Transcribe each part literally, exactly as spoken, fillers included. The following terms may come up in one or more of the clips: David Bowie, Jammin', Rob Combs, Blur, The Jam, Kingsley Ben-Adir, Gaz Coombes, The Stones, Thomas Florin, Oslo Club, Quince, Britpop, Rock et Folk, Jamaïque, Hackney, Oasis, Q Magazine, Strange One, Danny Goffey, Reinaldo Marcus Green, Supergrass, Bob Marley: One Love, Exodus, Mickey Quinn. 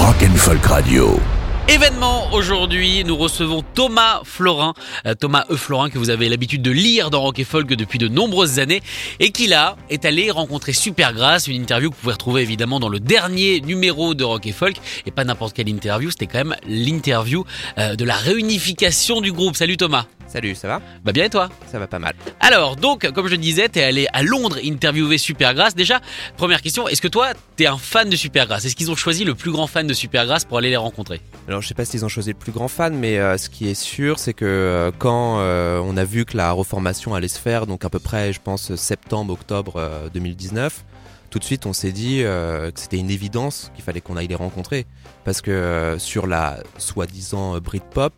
Rock and Folk Radio. Événement aujourd'hui, nous recevons Thomas Florin, Thomas E. Florin que vous avez l'habitude de lire dans Rock et Folk depuis de nombreuses années et qui là est allé rencontrer Supergrass, une interview que vous pouvez retrouver évidemment dans le dernier numéro de Rock et Folk et pas n'importe quelle interview, c'était quand même l'interview de la réunification du groupe. Salut Thomas. Salut, ça va ? Bah bien et toi ? Ça va pas mal. Alors donc, comme je le disais, t'es allé à Londres interviewer Supergrass. Déjà, première question, est-ce que toi t'es un fan de Supergrass ? Est-ce qu'ils ont choisi le plus grand fan de Supergrass pour aller les rencontrer ? Alors je sais pas s'ils ont choisi le plus grand fan, mais euh, ce qui est sûr, c'est que euh, quand euh, on a vu que la reformation allait se faire, donc à peu près, je pense, septembre, octobre euh, deux mille dix-neuf, tout de suite on s'est dit euh, que c'était une évidence qu'il fallait qu'on aille les rencontrer. Parce que euh, sur la soi-disant euh, Britpop,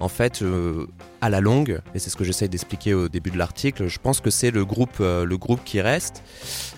en fait, euh, à la longue, et c'est ce que j'essaye d'expliquer au début de l'article, je pense que c'est le groupe, euh, le groupe qui reste,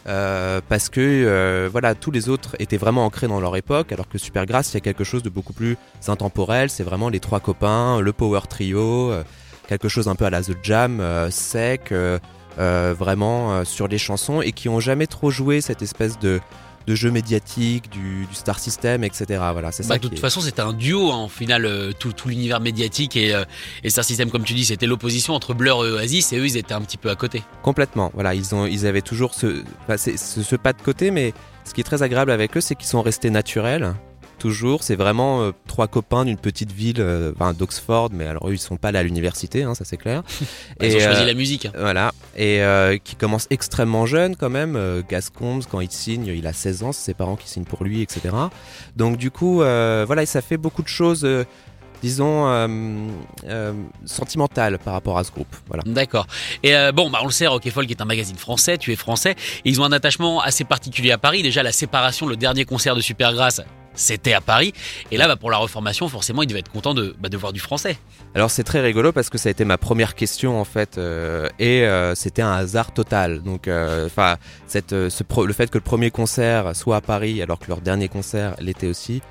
euh, parce que euh, voilà, tous les autres étaient vraiment ancrés dans leur époque, alors que Supergrass, il y a quelque chose de beaucoup plus intemporel, c'est vraiment les trois copains, le power trio, euh, quelque chose un peu à la The Jam, euh, sec, euh, euh, vraiment euh, sur les chansons, et qui n'ont jamais trop joué cette espèce de... de jeux médiatiques, du, du star system, et cetera. Voilà, c'est bah, ça de toute est... façon, c'était un duo, hein, au final, euh, tout, tout l'univers médiatique et, euh, et star system, comme tu dis, c'était l'opposition entre Blur et Oasis, et eux, ils étaient un petit peu à côté. Complètement, voilà, ils, ont, ils avaient toujours ce, bah, c'est, ce, ce pas de côté, mais ce qui est très agréable avec eux, c'est qu'ils sont restés naturels, toujours, c'est vraiment euh, trois copains d'une petite ville, euh, enfin, d'Oxford, mais alors eux, ils sont pas allés à l'université, hein, ça c'est clair. Ils et, ont choisi euh, la musique. Hein. Voilà, et euh, qui commence extrêmement jeune quand même. Euh, Gaz Coombes, quand il signe, il a seize ans, c'est ses parents qui signent pour lui, et cetera. Donc du coup, euh, voilà, et ça fait beaucoup de choses... Euh, disons, euh, euh, sentimentale par rapport à ce groupe. Voilà. D'accord. Et euh, bon, bah on le sait, Rock et Folk est un magazine français, tu es français, et ils ont un attachement assez particulier à Paris. Déjà, la séparation, le dernier concert de Supergrass, c'était à Paris. Et là, bah, pour la reformation, forcément, ils devaient être contents de, bah, de voir du français. Alors, c'est très rigolo parce que ça a été ma première question, en fait, euh, et euh, c'était un hasard total. Donc, euh, cette, ce pro- le fait que le premier concert soit à Paris, alors que leur dernier concert l'était aussi,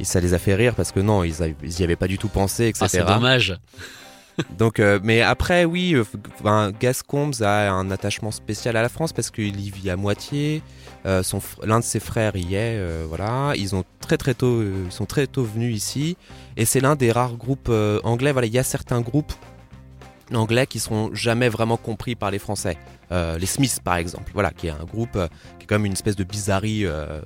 et ça les a fait rire parce que non, ils n'y avaient pas du tout pensé, et cetera. Ah, c'est dommage. Donc, euh, mais après, oui, euh, ben, Gaz Coombes a un attachement spécial à la France parce qu'il y vit à moitié. Euh, son, l'un de ses frères y est, euh, voilà. Ils ont très très tôt, euh, sont très tôt venus ici, et c'est l'un des rares groupes euh, anglais. Voilà, il y a certains groupes anglais qui seront jamais vraiment compris par les Français. Euh, les Smiths, par exemple, voilà, qui est un groupe euh, qui est comme une espèce de bizarrerie. Euh,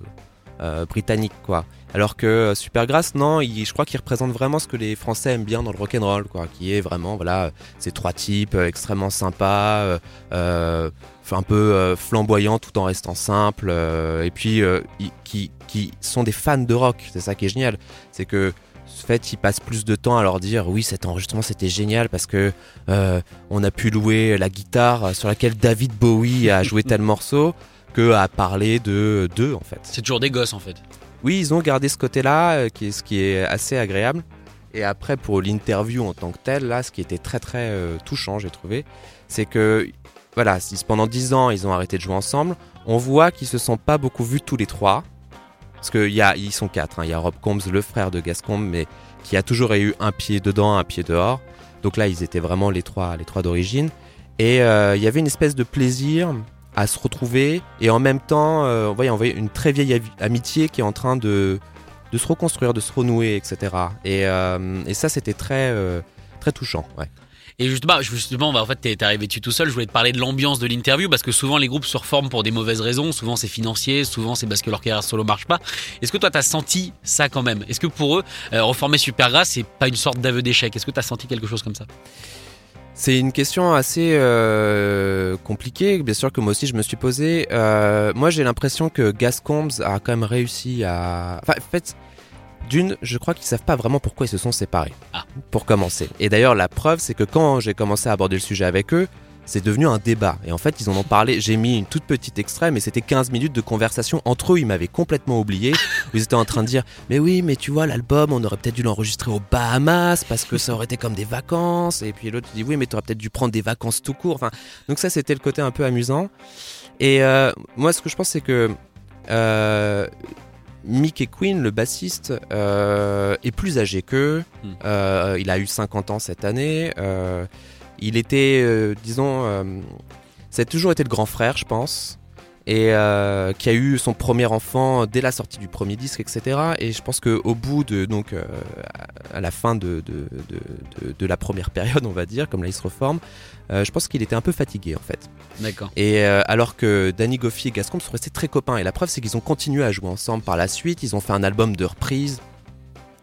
Euh, britannique quoi. Alors que euh, Supergrass, non, il, je crois qu'il représente vraiment ce que les Français aiment bien dans le rock'n'roll quoi, qui est vraiment voilà ces trois types euh, extrêmement sympas, euh, euh, un peu euh, flamboyants tout en restant simples, euh, et puis euh, y, qui qui sont des fans de rock. C'est ça qui est génial, c'est que ce fait, ils passent plus de temps à leur dire oui, cet enregistrement c'était génial parce que euh, on a pu louer la guitare sur laquelle David Bowie a joué tel morceau. Que à parler de d'eux en fait. C'est toujours des gosses en fait. Oui, ils ont gardé ce côté-là, qui est, ce qui est assez agréable. Et après pour l'interview en tant que telle, là, ce qui était très très euh, touchant, j'ai trouvé, c'est que voilà, si pendant dix ans ils ont arrêté de jouer ensemble, on voit qu'ils se sont pas beaucoup vus tous les trois, parce que y a, ils sont quatre. Il hein, y a Rob Combs, le frère de Gaz Coombes, mais qui a toujours eu un pied dedans, un pied dehors. Donc là, ils étaient vraiment les trois, les trois d'origine. Et il euh, y avait une espèce de plaisir à se retrouver et en même temps euh, on voyait une très vieille amitié qui est en train de, de se reconstruire, de se renouer, et cetera. Et, euh, et ça c'était très, euh, très touchant. Ouais. Et justement, justement bah, en fait, t'es arrivé dessus tout seul, je voulais te parler de l'ambiance de l'interview parce que souvent les groupes se reforment pour des mauvaises raisons, souvent c'est financier, souvent c'est parce que leur carrière solo marche pas. Est-ce que toi t'as senti ça quand même ? Est-ce que pour eux, euh, reformer Supergrass c'est pas une sorte d'aveu d'échec ? Est-ce que t'as senti quelque chose comme ça ? C'est une question assez euh, compliquée, bien sûr que moi aussi je me suis posée. Euh, moi j'ai l'impression que Gaz Coombes a quand même réussi à... Enfin, en fait, d'une, je crois qu'ils savent pas vraiment pourquoi ils se sont séparés, ah. Pour commencer. Et d'ailleurs la preuve c'est que quand j'ai commencé à aborder le sujet avec eux, c'est devenu un débat. Et en fait, ils en ont parlé. J'ai mis une toute petite extrait, mais c'était quinze minutes de conversation entre eux. Ils m'avaient complètement oublié. Ils étaient en train de dire « Mais oui, mais tu vois, l'album, on aurait peut-être dû l'enregistrer aux Bahamas parce que ça aurait été comme des vacances. » Et puis l'autre dit « Oui, mais tu aurais peut-être dû prendre des vacances tout court. » Enfin, donc ça, c'était le côté un peu amusant. Et euh, moi, ce que je pense, c'est que euh, Mickey Quinn, le bassiste, euh, est plus âgé qu'eux. Euh, il a eu cinquante ans cette année. Euh, Il était, euh, disons, euh, ça a toujours été le grand frère, je pense, et euh, qui a eu son premier enfant dès la sortie du premier disque, et cetera. Et je pense qu'au bout de, donc, euh, à la fin de, de, de, de, de la première période, on va dire, comme là il se reforme, euh, je pense qu'il était un peu fatigué, en fait. D'accord. Et euh, alors que Danny Goffey et Gaz Coombes sont restés très copains, et la preuve, c'est qu'ils ont continué à jouer ensemble par la suite, ils ont fait un album de reprises.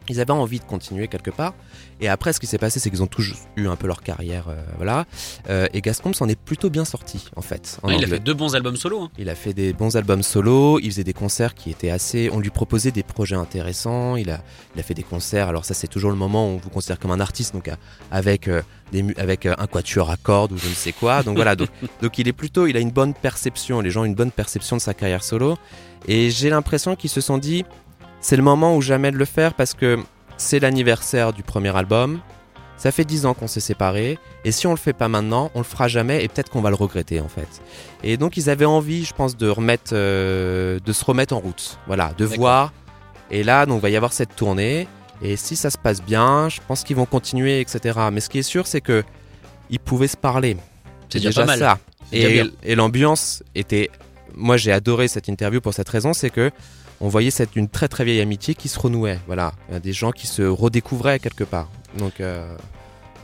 Ils avaient envie de continuer quelque part. Et après, ce qui s'est passé, c'est qu'ils ont tous eu un peu leur carrière. Euh, voilà. Euh, et Gaz Coombes s'en est plutôt bien sorti, en fait. En ouais, il a fait deux bons albums solo. Hein. Il a fait des bons albums solo. Il faisait des concerts qui étaient assez... On lui proposait des projets intéressants. Il a, il a fait des concerts. Alors ça, c'est toujours le moment où on vous considère comme un artiste, donc avec, euh, des mu- avec euh, un quatuor à cordes ou je ne sais quoi. Donc voilà. Donc, donc il est plutôt... Il a une bonne perception. Les gens ont une bonne perception de sa carrière solo. Et j'ai l'impression qu'ils se sont dit... C'est le moment ou jamais de le faire parce que c'est l'anniversaire du premier album. Ça fait dix ans qu'on s'est séparés. Et si on le fait pas maintenant, on le fera jamais et peut-être qu'on va le regretter en fait. Et donc ils avaient envie, je pense, de remettre, euh, de se remettre en route. Voilà, de D'accord. voir. Et là, donc va y avoir cette tournée. Et si ça se passe bien, je pense qu'ils vont continuer, et cetera. Mais ce qui est sûr, c'est que ils pouvaient se parler. C'est, c'est déjà pas mal. Ça. C'est et, déjà bien. Et l'ambiance était. Moi, j'ai adoré cette interview pour cette raison, c'est que. On voyait cette, une très très vieille amitié qui se renouait, voilà, des gens qui se redécouvraient quelque part. Donc, euh,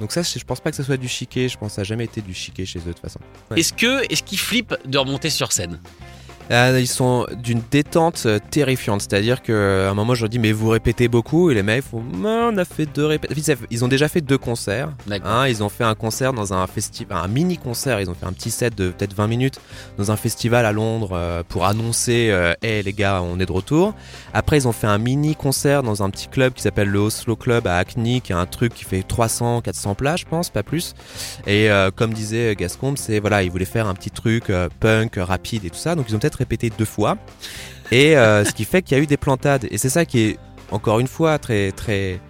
donc ça, je pense pas que ça soit du chiquet, je pense que ça n'a jamais été du chiquet chez eux de toute façon. Ouais. Est-ce que, est-ce qu'ils flippent de remonter sur scène ? Euh, ils sont d'une détente euh, terrifiante, c'est-à-dire qu'à un moment je leur dis mais vous répétez beaucoup et les mecs font on a fait deux répétitions, ils ont déjà fait deux concerts, hein, ils ont fait un concert dans un festival, un mini concert, ils ont fait un petit set de peut-être vingt minutes dans un festival à Londres euh, pour annoncer euh, hey les gars on est de retour, après ils ont fait un mini concert dans un petit club qui s'appelle le Oslo Club à Hackney qui est un truc qui fait trois cents à quatre cents plats je pense, pas plus, et euh, comme disait Gaz Coombes, c'est voilà ils voulaient faire un petit truc euh, punk, rapide et tout ça, donc ils ont peut-être répété deux fois et euh, ce qui fait qu'il y a eu des plantades et c'est ça qui est encore une fois très très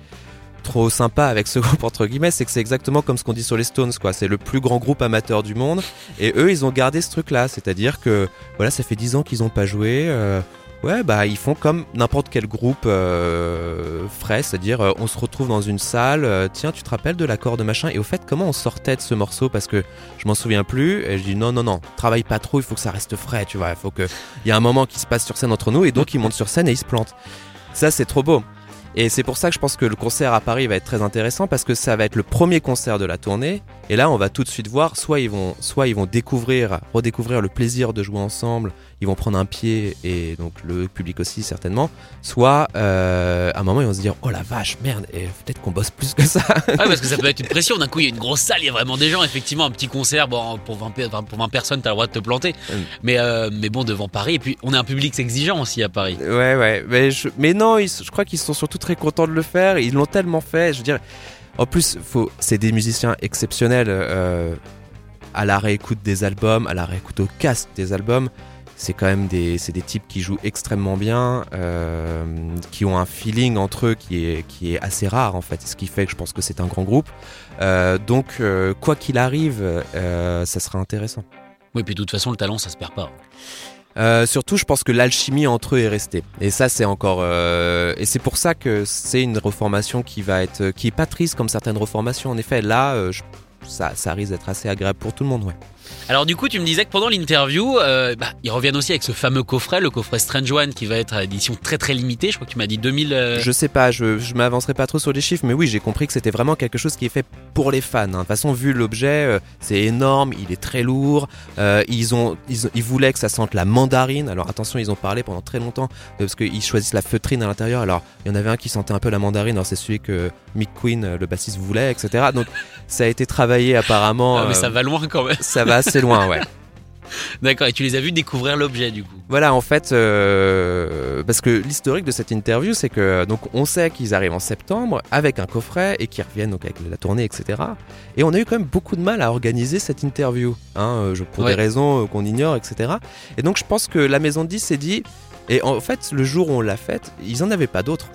trop sympa avec ce groupe entre guillemets, c'est que c'est exactement comme ce qu'on dit sur les Stones quoi, c'est le plus grand groupe amateur du monde et eux ils ont gardé ce truc là, c'est-à-dire que voilà ça fait dix ans qu'ils ont pas joué euh, ouais bah ils font comme n'importe quel groupe euh, frais, c'est-à-dire euh, on se retrouve dans une salle, euh, tiens tu te rappelles de l'accord de machin et au fait comment on sortait de ce morceau parce que je m'en souviens plus et je dis non non non travaille pas trop, il faut que ça reste frais tu vois, il faut que il y a un moment qui se passe sur scène entre nous et donc ils montent sur scène et ils se plantent, ça c'est trop beau et c'est pour ça que je pense que le concert à Paris va être très intéressant parce que ça va être le premier concert de la tournée et là on va tout de suite voir soit ils vont, soit ils vont découvrir, redécouvrir le plaisir de jouer ensemble, ils vont prendre un pied et donc le public aussi certainement, soit euh, à un moment ils vont se dire oh la vache merde et peut-être qu'on bosse plus que ça. Ouais parce que ça peut être une pression, d'un coup il y a une grosse salle, il y a vraiment des gens, effectivement un petit concert bon, pour, vingt, pour vingt personnes t'as le droit de te planter mm. mais, euh, mais bon devant Paris et puis on est un public exigeant aussi à Paris. Ouais ouais mais, je, mais non ils, je crois qu'ils sont surtout très contents de le faire, ils l'ont tellement fait je veux dire, en plus faut, c'est des musiciens exceptionnels euh, à la réécoute des albums, à la réécoute au cast des albums c'est quand même des, c'est des types qui jouent extrêmement bien, euh, qui ont un feeling entre eux qui est, qui est assez rare en fait, ce qui fait que je pense que c'est un grand groupe euh, donc euh, quoi qu'il arrive euh, ça sera intéressant. Oui puis de toute façon le talent ça se perd pas. Euh, surtout, je pense que l'alchimie entre eux est restée. Et ça, c'est encore. Euh... Et c'est pour ça que c'est une reformation qui va être, qui est pas triste comme certaines reformations. En effet, là, euh, je... ça, ça risque d'être assez agréable pour tout le monde, ouais. Alors du coup, tu me disais que pendant l'interview, euh, bah, ils reviennent aussi avec ce fameux coffret, le coffret Strange One, qui va être à édition très très limitée. Je crois que tu m'as dit deux mille. Euh... Je sais pas, je je m'avancerai pas trop sur les chiffres, mais oui, j'ai compris que c'était vraiment quelque chose qui est fait pour les fans. Hein. De toute façon, vu l'objet, euh, c'est énorme, il est très lourd. Euh, ils ont ils ils voulaient que ça sente la mandarine. Alors attention, ils ont parlé pendant très longtemps euh, parce qu'ils choisissent la feutrine à l'intérieur. Alors il y en avait un qui sentait un peu la mandarine. Alors c'est celui que Mick Quinn, le bassiste, voulait, et cetera. Donc ça a été travaillé apparemment. Ah, mais euh, ça va loin quand même. Ça va assez loin, ouais. D'accord, et tu les as vus découvrir l'objet du coup. Voilà, en fait, euh, parce que l'historique de cette interview, c'est que donc on sait qu'ils arrivent en septembre avec un coffret et qu'ils reviennent donc avec la tournée, et cetera. Et on a eu quand même beaucoup de mal à organiser cette interview, hein, pour ouais. des raisons qu'on ignore, et cetera. Et donc je pense que la maison de disques s'est dit, et en fait le jour où on l'a faite, ils en avaient pas d'autres.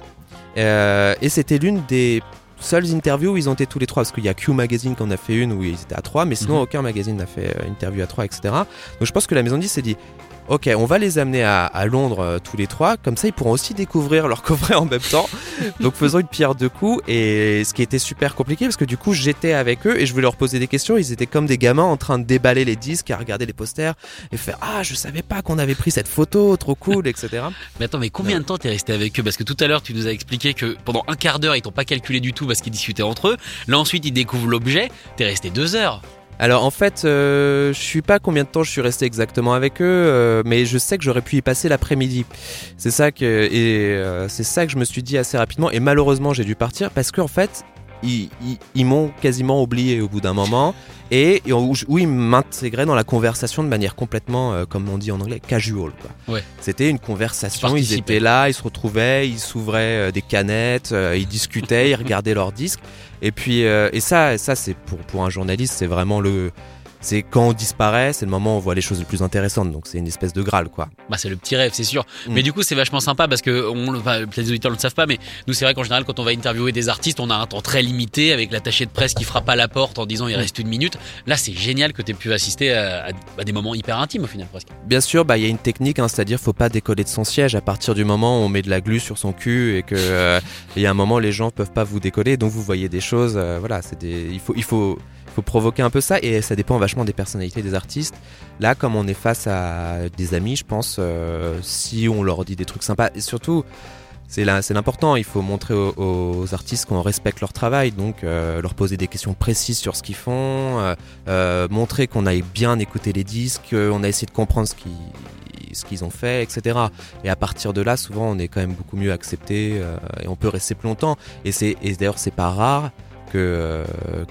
Euh, et c'était l'une des seules interviews où ils ont été tous les trois, parce qu'il y a Q Magazine qui en a fait une où ils étaient à trois, mais sinon mmh. aucun magazine n'a fait euh, interview à trois, et cetera. Donc je pense que la maison de disques s'est dit ok, on va les amener à, à Londres euh, tous les trois, comme ça ils pourront aussi découvrir leur coffret en même temps. Donc faisons une pierre deux coups, et ce qui était super compliqué parce que du coup j'étais avec eux et je voulais leur poser des questions, ils étaient comme des gamins en train de déballer les disques, à regarder les posters et faire ah je savais pas qu'on avait pris cette photo, trop cool, et cetera. Mais attends, mais combien de temps t'es resté avec eux? Parce que tout à l'heure tu nous as expliqué que pendant un quart d'heure ils t'ont pas calculé du tout parce qu'ils discutaient entre eux, là ensuite ils découvrent l'objet, t'es resté deux heures. Alors en fait, euh, je sais pas combien de temps je suis resté exactement avec eux, euh, mais je sais que j'aurais pu y passer l'après-midi. C'est ça que et euh, c'est ça que je me suis dit assez rapidement. Et malheureusement, j'ai dû partir parce qu'en fait, ils, ils, ils m'ont quasiment oublié au bout d'un moment et, et où, où ils m'intégraient dans la conversation de manière complètement, euh, comme on dit en anglais, casual. Quoi. Ouais. C'était une conversation. Ils étaient là, ils se retrouvaient, ils s'ouvraient euh, des canettes, euh, ils discutaient, ils regardaient leurs disques. Et puis euh, et ça, ça c'est pour pour un journaliste, c'est vraiment le, c'est quand on disparaît, c'est le moment où on voit les choses les plus intéressantes. Donc c'est une espèce de Graal, quoi. Bah c'est le petit rêve, c'est sûr. Mmh. Mais du coup c'est vachement sympa parce que on, enfin, les auditeurs ne le savent pas, mais nous c'est vrai qu'en général quand on va interviewer des artistes, on a un temps très limité avec l'attaché de presse qui frappe à la porte en disant il reste une minute. Là c'est génial que t'aies pu assister à, à, à des moments hyper intimes au final presque. Bien sûr, bah il y a une technique, hein, c'est-à-dire faut pas décoller de son siège à partir du moment où on met de la glu sur son cul et que il euh, y a un moment les gens peuvent pas vous décoller, donc vous voyez des choses. Euh, voilà, c'est des, il faut il faut faut provoquer un peu ça et ça dépend vachement des personnalités des artistes. Là, comme on est face à des amis, je pense, euh, si on leur dit des trucs sympas, et surtout, c'est, là, c'est l'important, il faut montrer aux, aux artistes qu'on respecte leur travail, donc euh, leur poser des questions précises sur ce qu'ils font, euh, euh, montrer qu'on a bien écouté les disques, qu'on a essayé de comprendre ce qu'ils, ce qu'ils ont fait, et cetera. Et à partir de là, souvent, on est quand même beaucoup mieux accepté euh, et on peut rester plus longtemps. Et, c'est, et d'ailleurs, c'est pas rare que euh,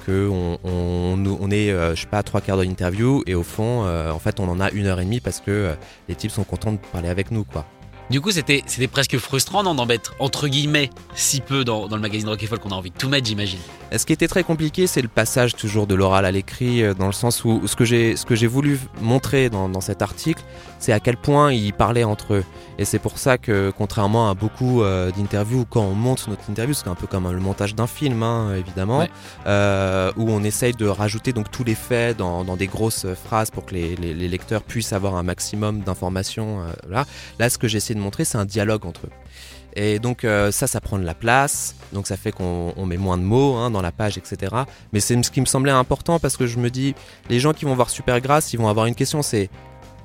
que on on on est euh, je sais pas trois quarts d'heure d'interview et au fond euh, en fait on en a une heure et demie parce que euh, les types sont contents de parler avec nous, quoi. Du coup c'était c'était presque frustrant non, d'en mettre entre guillemets si peu dans dans le magazine Rock et Folk, qu'on a envie de tout mettre, j'imagine. Ce qui était très compliqué, c'est le passage toujours de l'oral à l'écrit, dans le sens où ce que j'ai ce que j'ai voulu montrer dans dans cet article, c'est à quel point ils parlaient entre eux. Et c'est pour ça que, contrairement à beaucoup euh, d'interviews, quand on monte notre interview, c'est un peu comme le montage d'un film, hein, évidemment, ouais. euh, où on essaye de rajouter donc tous les faits dans, dans des grosses phrases pour que les, les, les lecteurs puissent avoir un maximum d'informations. Euh, voilà. Là, ce que j'ai essayé de montrer, c'est un dialogue entre eux. Et donc euh, ça, ça prend de la place, donc ça fait qu'on on met moins de mots, hein, dans la page, et cetera. Mais c'est ce qui me semblait important parce que je me dis, les gens qui vont voir Supergrass, ils vont avoir une question, c'est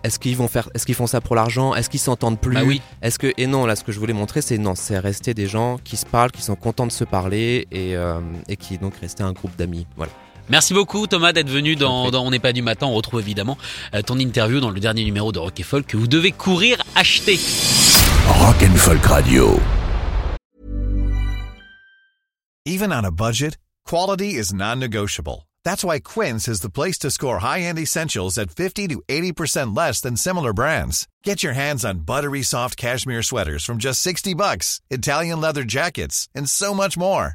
est-ce qu'ils vont faire, est-ce qu'ils font ça pour l'argent? Est-ce qu'ils s'entendent plus? Bah oui. Est-ce que, et non, là, ce que je voulais montrer, c'est non, c'est rester des gens qui se parlent, qui sont contents de se parler et, euh, et qui donc rester un groupe d'amis. Voilà. Merci beaucoup Thomas d'être venu dans, dans On n'est pas du matin. On retrouve évidemment ton interview dans le dernier numéro de Rock et Folk que vous devez courir acheter. Rock and Folk Radio. Even on a budget, quality is non-negotiable. That's why Quince is the place to score high-end essentials at fifty to eighty percent less than similar brands. Get your hands on buttery soft cashmere sweaters from just sixty bucks, Italian leather jackets, and so much more.